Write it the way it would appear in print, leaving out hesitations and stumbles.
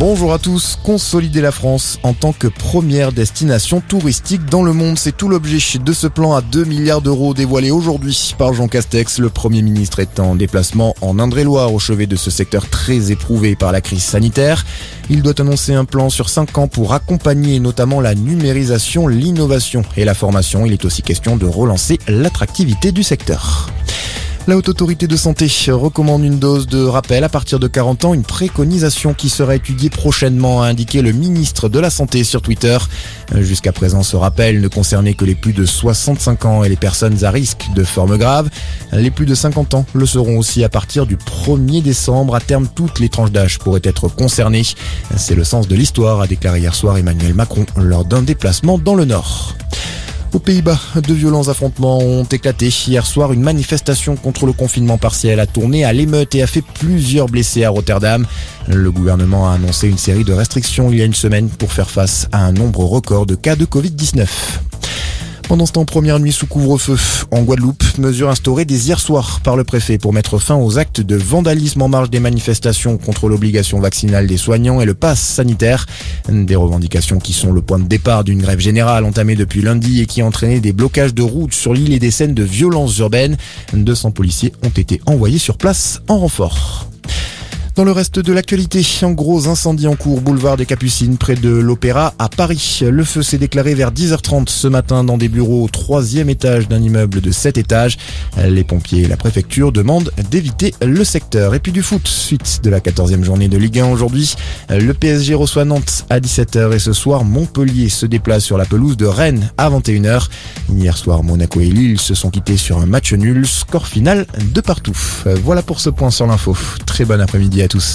Bonjour à tous, consolider la France en tant que première destination touristique dans le monde, c'est tout l'objet de ce plan à 2 milliards d'euros dévoilé aujourd'hui par Jean Castex. Le Premier ministre est en déplacement en Indre-et-Loire au chevet de ce secteur très éprouvé par la crise sanitaire. Il doit annoncer un plan sur 5 ans pour accompagner notamment la numérisation, l'innovation et la formation. Il est aussi question de relancer l'attractivité du secteur. La Haute Autorité de Santé recommande une dose de rappel à partir de 40 ans, une préconisation qui sera étudiée prochainement, a indiqué le ministre de la Santé sur Twitter. Jusqu'à présent, ce rappel ne concernait que les plus de 65 ans et les personnes à risque de formes graves. Les plus de 50 ans le seront aussi à partir du 1er décembre. À terme, toutes les tranches d'âge pourraient être concernées. C'est le sens de l'histoire, a déclaré hier soir Emmanuel Macron lors d'un déplacement dans le Nord. Aux Pays-Bas, de violents affrontements ont éclaté. Hier soir, une manifestation contre le confinement partiel a tourné à l'émeute et a fait plusieurs blessés à Rotterdam. Le gouvernement a annoncé une série de restrictions il y a une semaine pour faire face à un nombre record de cas de Covid-19. Pendant ce temps, première nuit sous couvre-feu en Guadeloupe, mesure instaurée dès hier soir par le préfet pour mettre fin aux actes de vandalisme en marge des manifestations contre l'obligation vaccinale des soignants et le pass sanitaire. Des revendications qui sont le point de départ d'une grève générale entamée depuis lundi et qui entraînait des blocages de routes sur l'île et des scènes de violences urbaines. 200 policiers ont été envoyés sur place en renfort. Dans le reste de l'actualité, un gros incendie en cours, boulevard des Capucines, près de l'Opéra à Paris. Le feu s'est déclaré vers 10h30 ce matin dans des bureaux au 3e étage d'un immeuble de 7 étages. Les pompiers et la préfecture demandent d'éviter le secteur. Et puis du foot, suite de la 14e journée de Ligue 1 aujourd'hui. Le PSG reçoit Nantes à 17h et ce soir, Montpellier se déplace sur la pelouse de Rennes à 21h. Hier soir, Monaco et Lille se sont quittés sur un match nul, score final 2-2. Voilà pour ce point sur l'info. Très bon après-midi à tous.